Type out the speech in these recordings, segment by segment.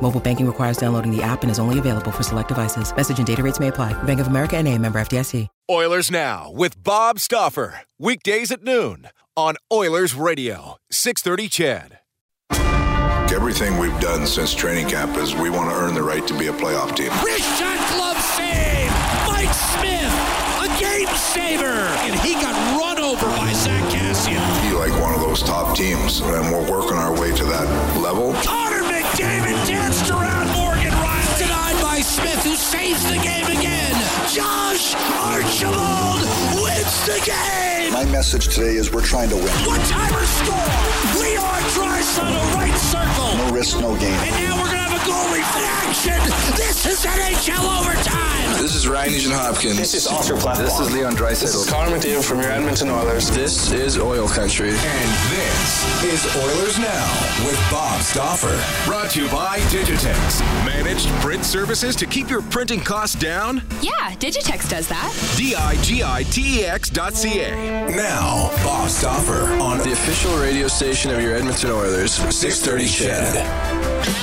Mobile banking requires downloading the app and is only available for select devices. Message and data rates may apply. Bank of America N.A., member FDIC. Oilers Now with Bob Stauffer. Weekdays at noon on Oilers Radio, 630 CHED. Everything we've done since training camp is we want to earn the right to be a playoff team. Wrist shot, glove save! Mike Smith, a game saver! And he got run over by Zach Cassian. Be like one of those top teams, and we're working our way to that level. Connor McDavid danced around Morgan Ryan. Denied by Smith, who saves the game again. Josh Archibald wins the game! My message today is we're trying to win. One-timer score! Leon Draisaitl, right circle! No risk, no game. And now we're going to have a goalie in action! This is NHL overtime! This is Ryan Nugent-Hopkins. This is Oscar Platt. This is Leon Draisaitl. This is Connor McDavid from your Edmonton Oilers. This is Oil Country. And this is Oilers Now with Bob Stauffer. Brought to you by Digitex. Managed print services to keep your printing costs down? Yeah, Digitex does that. Digitex.ca. Now, Bob Stauffer on the official radio station of your Edmonton Oilers, 630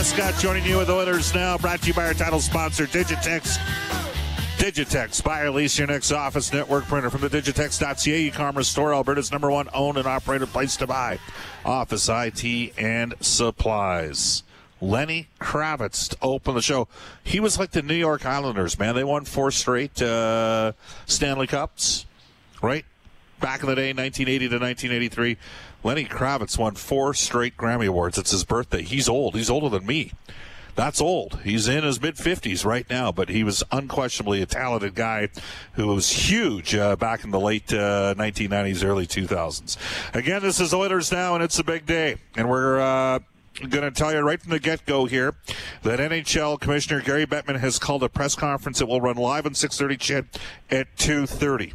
Scott joining you with Oilers Now, brought to you by our title sponsor, Digitex. Digitex, buy or lease your next office network printer from the Digitex.ca e-commerce store, Alberta's number one owned and operated place to buy office IT and supplies. Lenny Kravitz to open the show. He was like the New York Islanders, man. They won four straight Stanley Cups, right? Back in the day, 1980 to 1983. Lenny Kravitz won four straight Grammy Awards. It's his birthday. He's old. He's older than me. That's old. He's in his mid-50s right now, but he was unquestionably a talented guy who was huge back in the late 1990s, early 2000s. Again, this is Oilers Now, and it's a big day. And we're going to tell you right from the get-go here that NHL Commissioner Gary Bettman has called a press conference that will run live on 630 CHED at 2:30.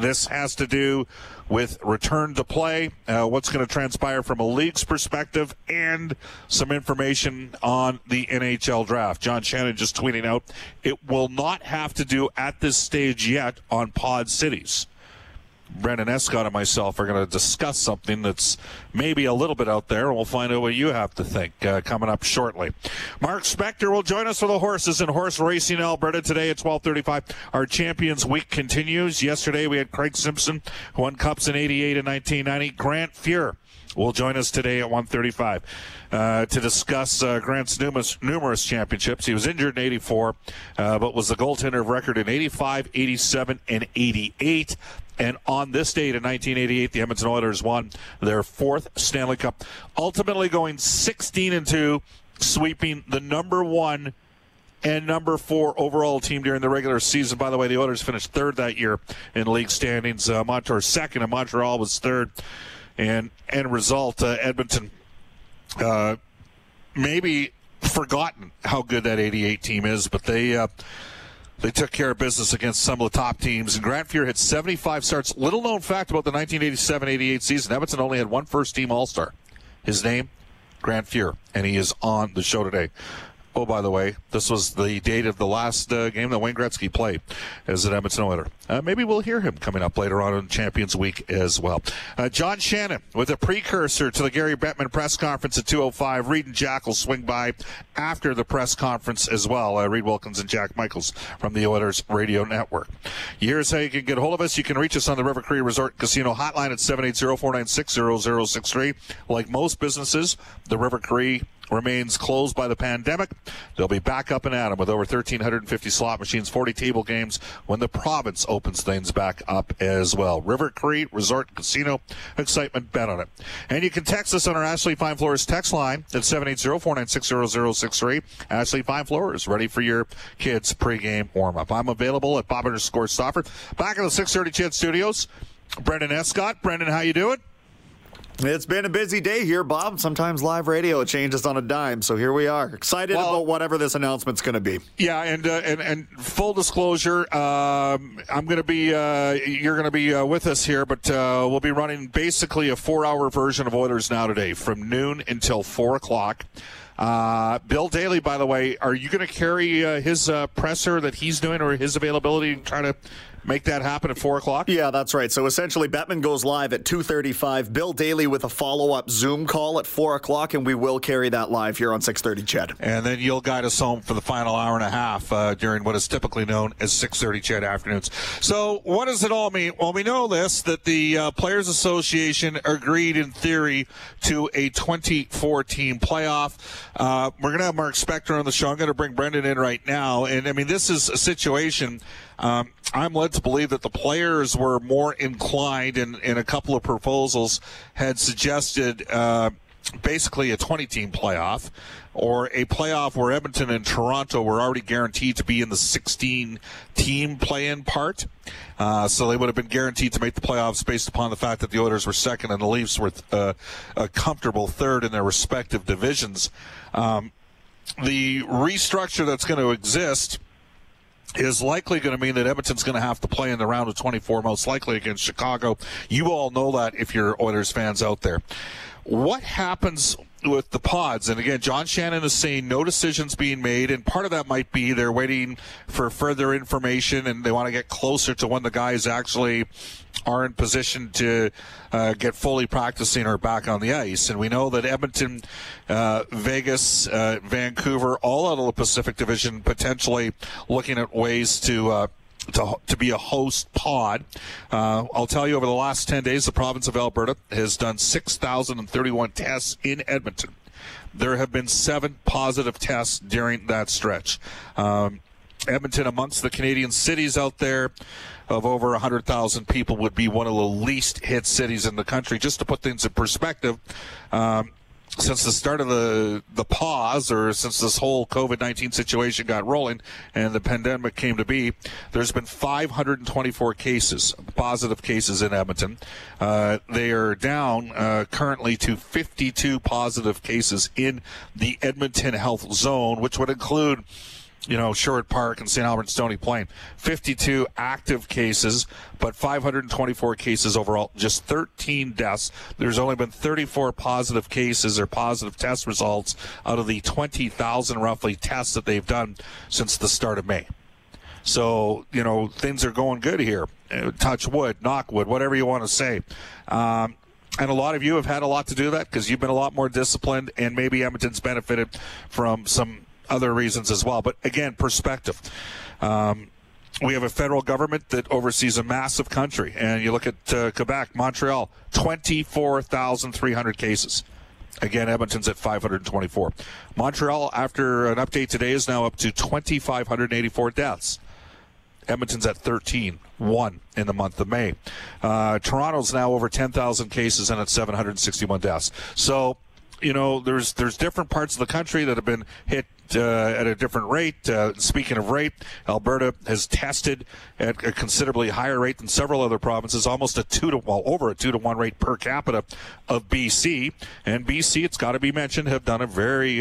This has to do with return to play, what's going to transpire from a league's perspective, and some information on the NHL draft. John Shannon just tweeting out, it will not have to do at this stage yet on pod cities. Brendan Escott and myself are going to discuss something that's maybe a little bit out there, and we'll find out what you have to think coming up shortly. Mark Spector will join us for the horses in horse racing Alberta today at 12:35. Our Champions Week continues. Yesterday we had Craig Simpson, who won cups in 88 and 1990. Grant Fuhr will join us today at 1:35 to discuss Grant's numerous championships. He was injured in 84, but was the goaltender of record in 85, 87, and 88. And on this date in 1988, the Edmonton Oilers won their fourth Stanley Cup, ultimately going 16-2, sweeping the number one and number four overall team during the regular season. By the way, the Oilers finished third that year in league standings. Montour second, and Montreal was third. And end result, Edmonton maybe forgotten how good that 88 team is, but they They took care of business against some of the top teams. And Grant Fuhr had 75 starts. Little known fact about the 1987-88 season, Edmonton only had one first-team All-Star. His name, Grant Fuhr, and he is on the show today. Oh, by the way, this was the date of the last game that Wayne Gretzky played as an Edmonton Oiler. Maybe we'll hear him coming up later on in Champions Week as well. John Shannon with a precursor to the Gary Bettman press conference at 2:05. Reed and Jack will swing by after the press conference as well. Reed Wilkins and Jack Michaels from the Oilers Radio Network. Here's how you can get a hold of us. You can reach us on the River Cree Resort Casino hotline at 780-496-0063. Like most businesses, the River Cree remains closed by the pandemic. They'll be back up and at 'em with over 1,350 slot machines, 40 table games when the province opens things back up as well. River Cree Resort Casino. Excitement, bet on it. And you can text us on our Ashley Fine Floors text line at 780-496-0063. Ashley Fine Floors, ready for your kids' pregame warm-up. I'm available at Bob_Stauffer. Back in the 630 Chat Studios, Brendan Escott. Brendan, how you doing? It's been a busy day here, Bob. Sometimes live radio changes on a dime, so here we are. Excited about whatever this announcement's going to be. Yeah, and full disclosure, I'm going to be you're going to be with us here, but we'll be running basically a 4-hour version of Oilers Now today from noon until 4 o'clock. Bill Daly, by the way, are you going to carry his presser that he's doing or his availability and try to make that happen at 4 o'clock? Yeah, that's right. So essentially, Bettman goes live at 2:35. Bill Daly with a follow-up Zoom call at 4 o'clock, and we will carry that live here on 6:30 Ched. And then you'll guide us home for the final hour and a half during what is typically known as 6:30 Ched afternoons. So what does it all mean? Well, we know this, that the Players Association agreed in theory to a 24-team playoff. We're going to have Mark Spector on the show. I'm going to bring Brendan in right now. And, I mean, this is a situation I'm led to believe that the players were more inclined, and a couple of proposals had suggested basically a 20-team playoff or a playoff where Edmonton and Toronto were already guaranteed to be in the 16-team play-in part. So they would have been guaranteed to make the playoffs based upon the fact that the Oilers were second and the Leafs were a comfortable third in their respective divisions. The restructure that's going to exist is likely going to mean that Edmonton's going to have to play in the round of 24, most likely against Chicago. You all know that if you're Oilers fans out there. What happens with the pods? And again, John Shannon is saying no decisions being made, and part of that might be they're waiting for further information and they want to get closer to when the guys actually are in position to get fully practicing or back on the ice. And we know that Edmonton, Vegas, Vancouver, all out of the Pacific Division, potentially looking at ways to be a host pod. I'll tell you, over the last 10 days, the province of Alberta has done 6,031 tests in Edmonton. There have been 7 positive tests during that stretch. Edmonton, amongst the Canadian cities out there of over 100,000 people, would be one of the least hit cities in the country. Just to put things in perspective, since the start of the pause, or since this whole COVID-19 situation got rolling and the pandemic came to be, there's been 524 cases, positive cases in Edmonton. They are down currently to 52 positive cases in the Edmonton Health Zone, which would include, you know, Sherwood Park and St. Albert and Stony Plain. 52 active cases, but 524 cases overall, just 13 deaths. There's only been 34 positive cases or positive test results out of the 20,000 roughly tests that they've done since the start of May. So, you know, things are going good here. Touch wood, knock wood, whatever you want to say. And a lot of you have had a lot to do that because you've been a lot more disciplined, and maybe Edmonton's benefited from some other reasons as well. But again, perspective. We have a federal government that oversees a massive country. And you look at Quebec, Montreal, 24,300 cases. Again, Edmonton's at 524. Montreal, after an update today, is now up to 2,584 deaths. Edmonton's at 13.1 in the month of May. Toronto's now over 10,000 cases and at 761 deaths. So, you know, there's different parts of the country that have been hit at a different rate. Speaking of rate, Alberta has tested at a considerably higher rate than several other provinces, almost over a two to one rate per capita of BC. And BC, it's got to be mentioned, have done a very,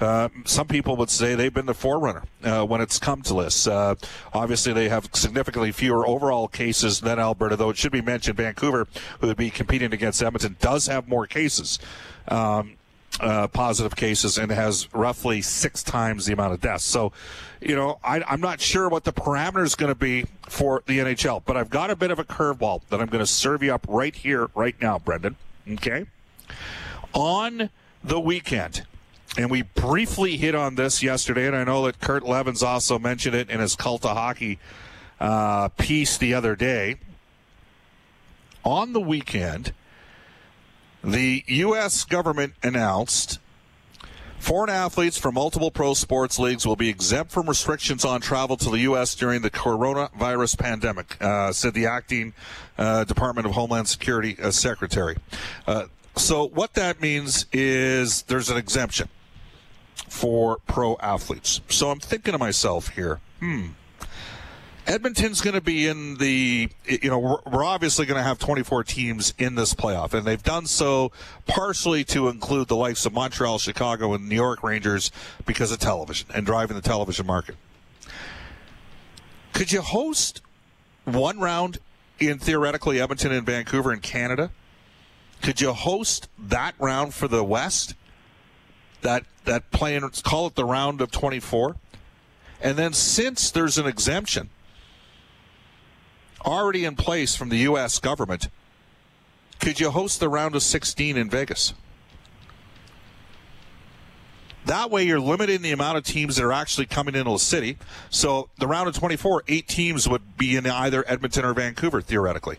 some people would say they've been the forerunner when it's come to this. Obviously, they have significantly fewer overall cases than Alberta, though it should be mentioned Vancouver, who would be competing against Edmonton, does have more cases. Positive cases, and has roughly six times the amount of deaths. So, you know, I'm not sure what the parameter is going to be for the NHL, but I've got a bit of a curveball that I'm going to serve you up right here, right now, Brendan. Okay? On the weekend, and we briefly hit on this yesterday, and I know that Kurt Levens also mentioned it in his Cult of Hockey piece the other day. On the weekend, the U.S. government announced foreign athletes from multiple pro sports leagues will be exempt from restrictions on travel to the U.S. during the coronavirus pandemic, said the acting Department of Homeland Security Secretary. So what that means is there's an exemption for pro athletes. So I'm thinking to myself here, Edmonton's going to be in the, you know, we're obviously going to have 24 teams in this playoff, and they've done so partially to include the likes of Montreal, Chicago, and New York Rangers because of television and driving the television market. Could you host one round in theoretically Edmonton and Vancouver in Canada? Could you host that round for the West? That playing, call it the round of 24. And then since there's an exemption already in place from the U.S. government, could you host the round of 16 in Vegas? That way you're limiting the amount of teams that are actually coming into the city. So the round of 24, 8 teams would be in either Edmonton or Vancouver, theoretically.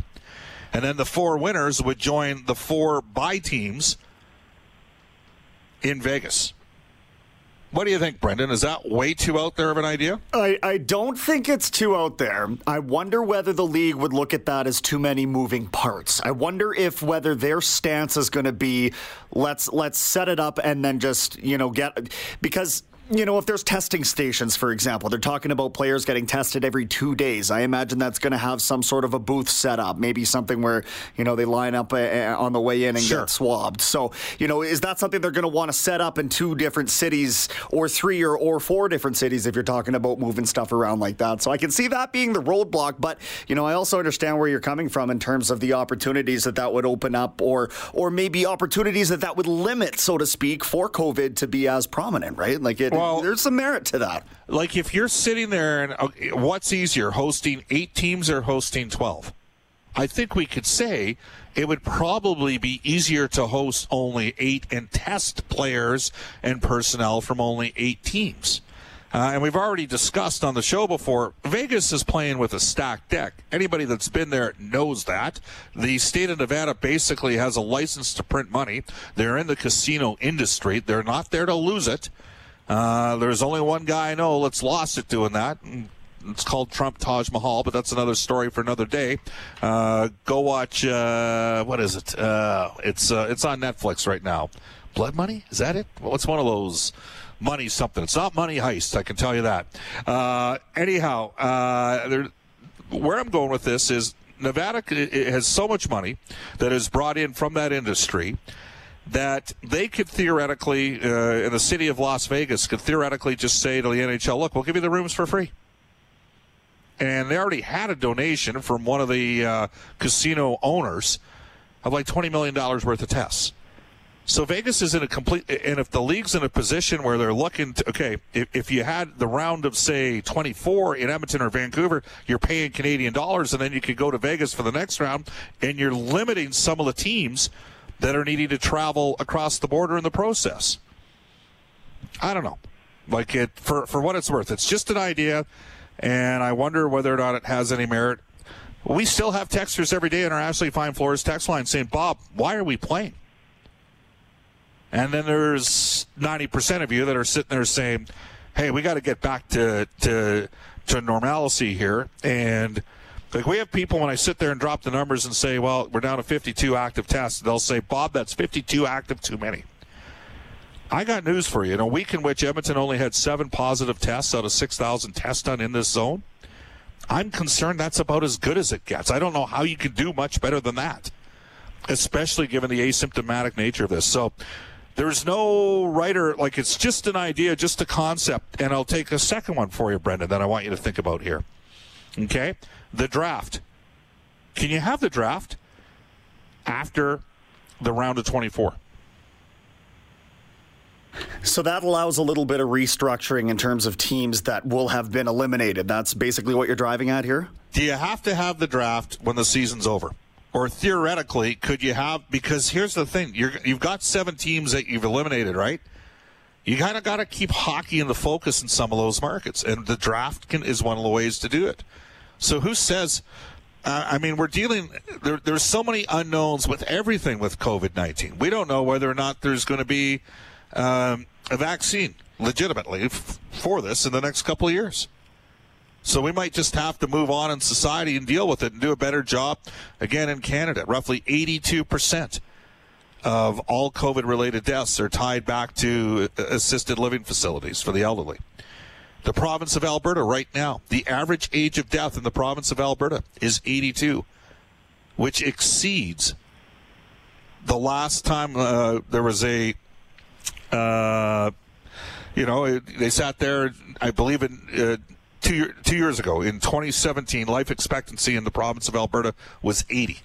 And then the 4 winners would join the 4 bye teams in Vegas. What do you think, Brendan? Is that way too out there of an idea? I don't think it's too out there. I wonder whether the league would look at that as too many moving parts. I wonder if whether their stance is going to be, let's set it up and then just, you know, get, because, you know, if there's testing stations, for example, they're talking about players getting tested every 2 days. I imagine that's going to have some sort of a booth set up, maybe something where, you know, they line up on the way in and get swabbed. So, you know, is that something they're going to want to set up in 2 different cities or 3 or 4 different cities if you're talking about moving stuff around like that? So I can see that being the roadblock, but, you know, I also understand where you're coming from in terms of the opportunities that would open up or maybe opportunities that would limit, so to speak, for COVID to be as prominent, right? Like it. Well, there's some merit to that. Like, if you're sitting there, and what's easier, hosting 8 teams or hosting 12? I think we could say it would probably be easier to host only 8 and test players and personnel from only 8 teams. And we've already discussed on the show before, Vegas is playing with a stacked deck. Anybody that's been there knows that. The state of Nevada basically has a license to print money. They're in the casino industry. They're not there to lose it. There's only one guy I know that's lost it doing that. It's called Trump Taj Mahal, but that's another story for another day. Go watch, what is it? It's on Netflix right now. Blood Money? Is that it? Well, it's one of those money something. It's not Money Heist, I can tell you that. Where I'm going with this is Nevada has so much money that is brought in from that industry that they could theoretically, in the city of Las Vegas, could theoretically just say to the NHL, look, we'll give you the rooms for free. And they already had a donation from one of the casino owners of like $20 million worth of tests. So Vegas is in a complete, and if the league's in a position where they're looking to, okay, if you had the round of, say, 24 in Edmonton or Vancouver, you're paying Canadian dollars, and then you could go to Vegas for the next round, and you're limiting some of the teams that are needing to travel across the border in the process. I don't know. Like, it for what it's worth, it's just an idea, and I wonder whether or not it has any merit. We still have texters every day in our Ashley Fine Floors text line saying, Bob, why are we playing? And then there's 90% of you that are sitting there saying, hey, we got to get back to normalcy here. And like, we have people, when I sit there and drop the numbers and say, well, we're down to 52 active tests, they'll say, Bob, that's 52 active too many. I got news for you. In a week in which Edmonton only had 7 positive tests out of 6,000 tests done in this zone, I'm concerned that's about as good as it gets. I don't know how you could do much better than that, especially given the asymptomatic nature of this. So there's no writer, like it's just an idea, just a concept. And I'll take a second one for you, Brendan, that I want you to think about here. Okay? The draft. Can you have the draft after the round of 24? So that allows a little bit of restructuring in terms of teams that will have been eliminated. That's basically what you're driving at here? Do you have to have the draft when the season's over? Or theoretically, could you have, because here's the thing, you've got 7 teams that you've eliminated, right? You kind of got to keep hockey in the focus in some of those markets, and the draft is one of the ways to do it. So who says, we're dealing, there's so many unknowns with everything with COVID-19. We don't know whether or not there's going to be a vaccine legitimately for this in the next couple of years. So we might just have to move on in society and deal with it and do a better job. Again, in Canada, roughly 82% of all COVID-related deaths are tied back to assisted living facilities for the elderly. The province of Alberta right now, the average age of death in the province of Alberta is 82, which exceeds the last time there was a they sat there, I believe, in 2 years ago, in 2017, life expectancy in the province of Alberta was 80.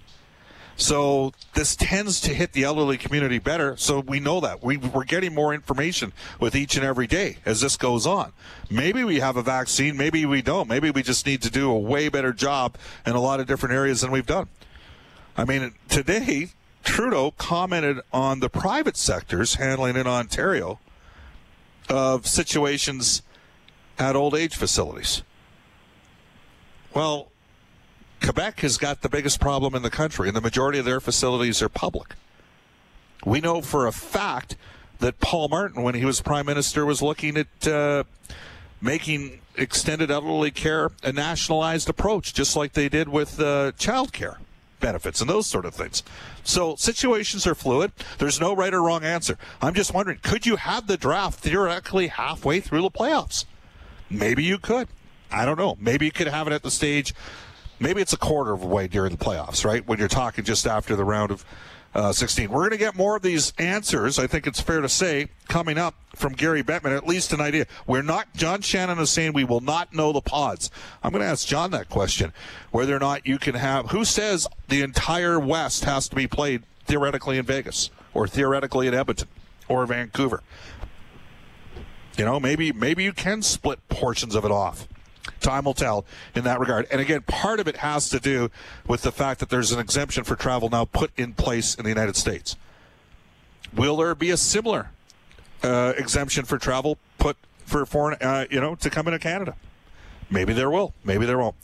So this tends to hit the elderly community better, so we know that. We're getting more information with each and every day as this goes on. Maybe we have a vaccine, maybe we don't. Maybe we just need to do a way better job in a lot of different areas than we've done. Today, Trudeau commented on the private sector's handling in Ontario of situations at old age facilities. Well, Quebec has got the biggest problem in the country, and the majority of their facilities are public. We know for a fact that Paul Martin, when he was prime minister, was looking at making extended elderly care a nationalized approach, just like they did with child care benefits and those sort of things. So situations are fluid. There's no right or wrong answer. I'm just wondering, could you have the draft theoretically halfway through the playoffs? Maybe you could. I don't know. Maybe you could have it at the stage. Maybe it's a quarter of a way during the playoffs, right, when you're talking just after the round of 16. We're going to get more of these answers, I think it's fair to say, coming up from Gary Bettman, at least an idea. John Shannon is saying we will not know the pods. I'm going to ask John that question, whether or not you can have, who says the entire West has to be played theoretically in Vegas or theoretically in Edmonton or Vancouver? Maybe you can split portions of it off. Time will tell in that regard. And again, part of it has to do with the fact that there's an exemption for travel now put in place in the United States. Will there be a similar exemption for travel put for foreign, to come into Canada? Maybe there will. Maybe there won't.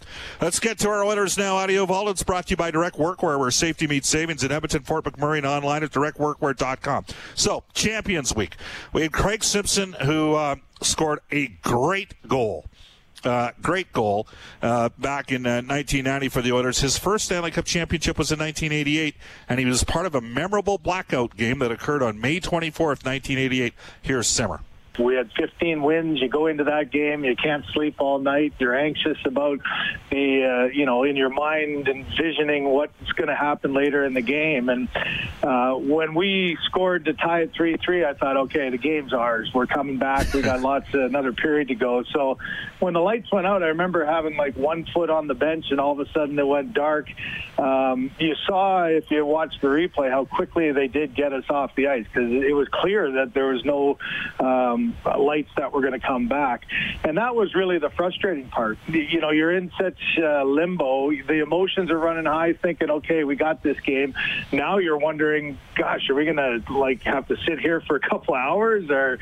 Let's get to our Oilers Now audio vault. It's brought to you by Direct Workwear, where safety meets savings in Edmonton, Fort McMurray, and online at directworkwear.com. So, Champions Week. We had Craig Simpson, who scored a great goal. Back in 1990 for the Oilers. His first Stanley Cup championship was in 1988, and he was part of a memorable blackout game that occurred on May 24th, 1988. Here's Simmer. We had 15 wins. You go into that game, you can't sleep all night. You're anxious about the, in your mind envisioning what's going to happen later in the game. And when we scored to tie it 3-3, I thought, okay, the game's ours. We're coming back. We got another period to go. So when the lights went out, I remember having like one foot on the bench, and all of a sudden it went dark. You saw, if you watched the replay, how quickly they did get us off the ice, because it was clear that there was no lights that were going to come back. And that was really the frustrating part. You're in such limbo. The emotions are running high, thinking, okay, we got this game. Now you're wondering, gosh, are we going to have to sit here for a couple hours? Or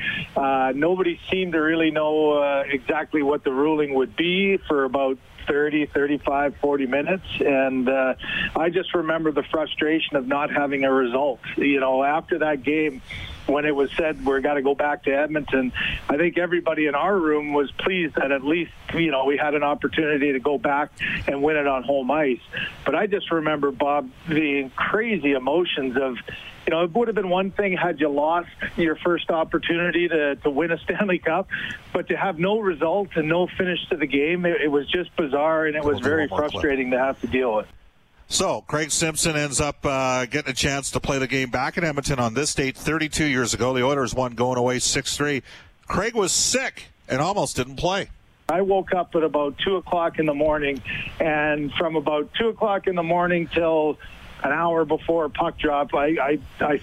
nobody seemed to really know exactly what the ruling would be for about 30, 35, 40 minutes. And I just remember the frustration of not having a result. After that game, when it was said we're got to go back to Edmonton, I think everybody in our room was pleased that at least, we had an opportunity to go back and win it on home ice. But I just remember, Bob, the crazy emotions of You know, it would have been one thing had you lost your first opportunity to win a Stanley Cup, but to have no result and no finish to the game, it was just bizarre, and it was very frustrating to have to deal with. So, Craig Simpson ends up getting a chance to play the game back in Edmonton on this date 32 years ago. The Oilers won going away 6-3. Craig was sick and almost didn't play. I woke up at about 2 o'clock in the morning, and from about 2 o'clock in the morning till an hour before puck drop, I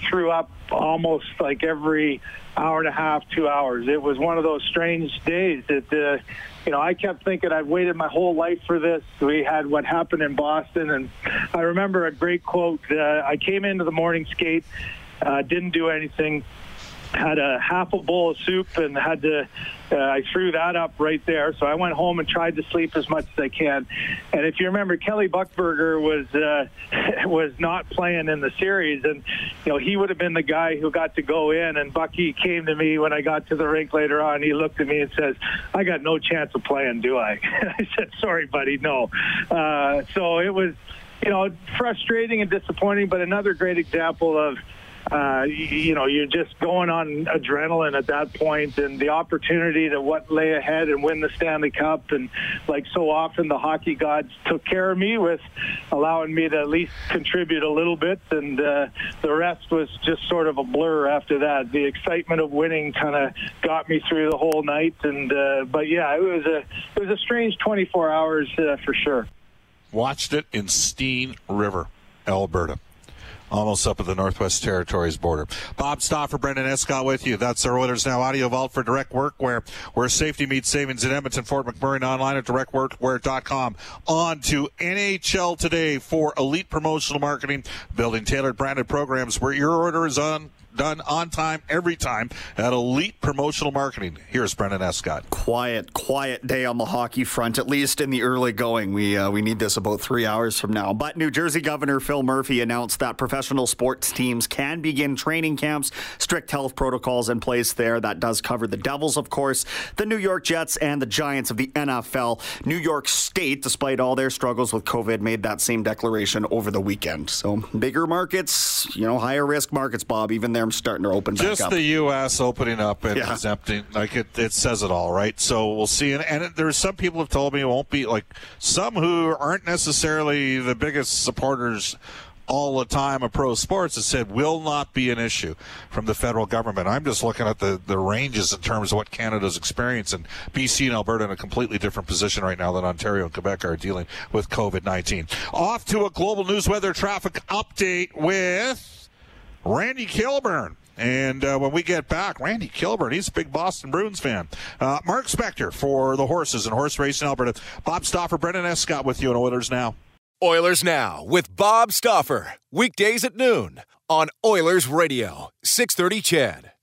threw up almost like every hour and a half, 2 hours. It was one of those strange days that, you know, I kept thinking I've waited my whole life for this. We had what happened in Boston, and I remember a great quote. I came into the morning skate, didn't do anything, had a half a bowl of soup, and had to I threw that up right there. So I went home and tried to sleep as much as I can. And if you remember, Kelly Buchberger was not playing in the series, and you know, he would have been the guy who got to go in. And Bucky came to me when I got to the rink later on. He looked at me and says, "I got no chance of playing, do I?" I said, "Sorry, buddy, no." So it was, you know, frustrating and disappointing, but another great example of. You know, you're just going on adrenaline at that point, and the opportunity to what lay ahead and win the Stanley Cup. And like so often, the hockey gods took care of me with allowing me to at least contribute a little bit, and the rest was just sort of a blur after that. The excitement of winning kind of got me through the whole night, and but yeah, it was a strange 24 hours for sure. Watched it in Steen River, Alberta. Almost up at the Northwest Territories border. Bob Stauffer, Brendan Escott with you. That's our Oilers Now Audio Vault for Direct Workwear, where safety meets savings in Edmonton, Fort McMurray, and online at directworkwear.com. On to NHL Today for Elite Promotional Marketing, building tailored branded programs where your order is done on time, every time, at Elite Promotional Marketing. Here's Brendan Escott. Quiet day on the hockey front, at least in the early going. We need this about 3 hours from now. But New Jersey Governor Phil Murphy announced that professional sports teams can begin training camps. Strict health protocols in place there. That does cover the Devils, of course, the New York Jets, and the Giants of the NFL. New York State, despite all their struggles with COVID, made that same declaration over the weekend. So bigger markets, you know, higher risk markets, Bob, even there. Starting to open back up. Just the U.S. opening up and exempting, like it says it all, right? So we'll see. And there's some people have told me it won't be, like some who aren't necessarily the biggest supporters all the time of pro sports has said will not be an issue from the federal government. I'm just looking at the ranges in terms of what Canada's experiencing. BC and Alberta in a completely different position right now than Ontario and Quebec are dealing with COVID-19. Off to a global news weather traffic update with Randy Kilburn. And when we get back, Randy Kilburn, he's a big Boston Bruins fan. Mark Spector for the horses and horse race in Alberta. Bob Stauffer, Brendan Escott with you on Oilers Now. Oilers Now with Bob Stauffer. Weekdays at noon on Oilers Radio, 630 CHED.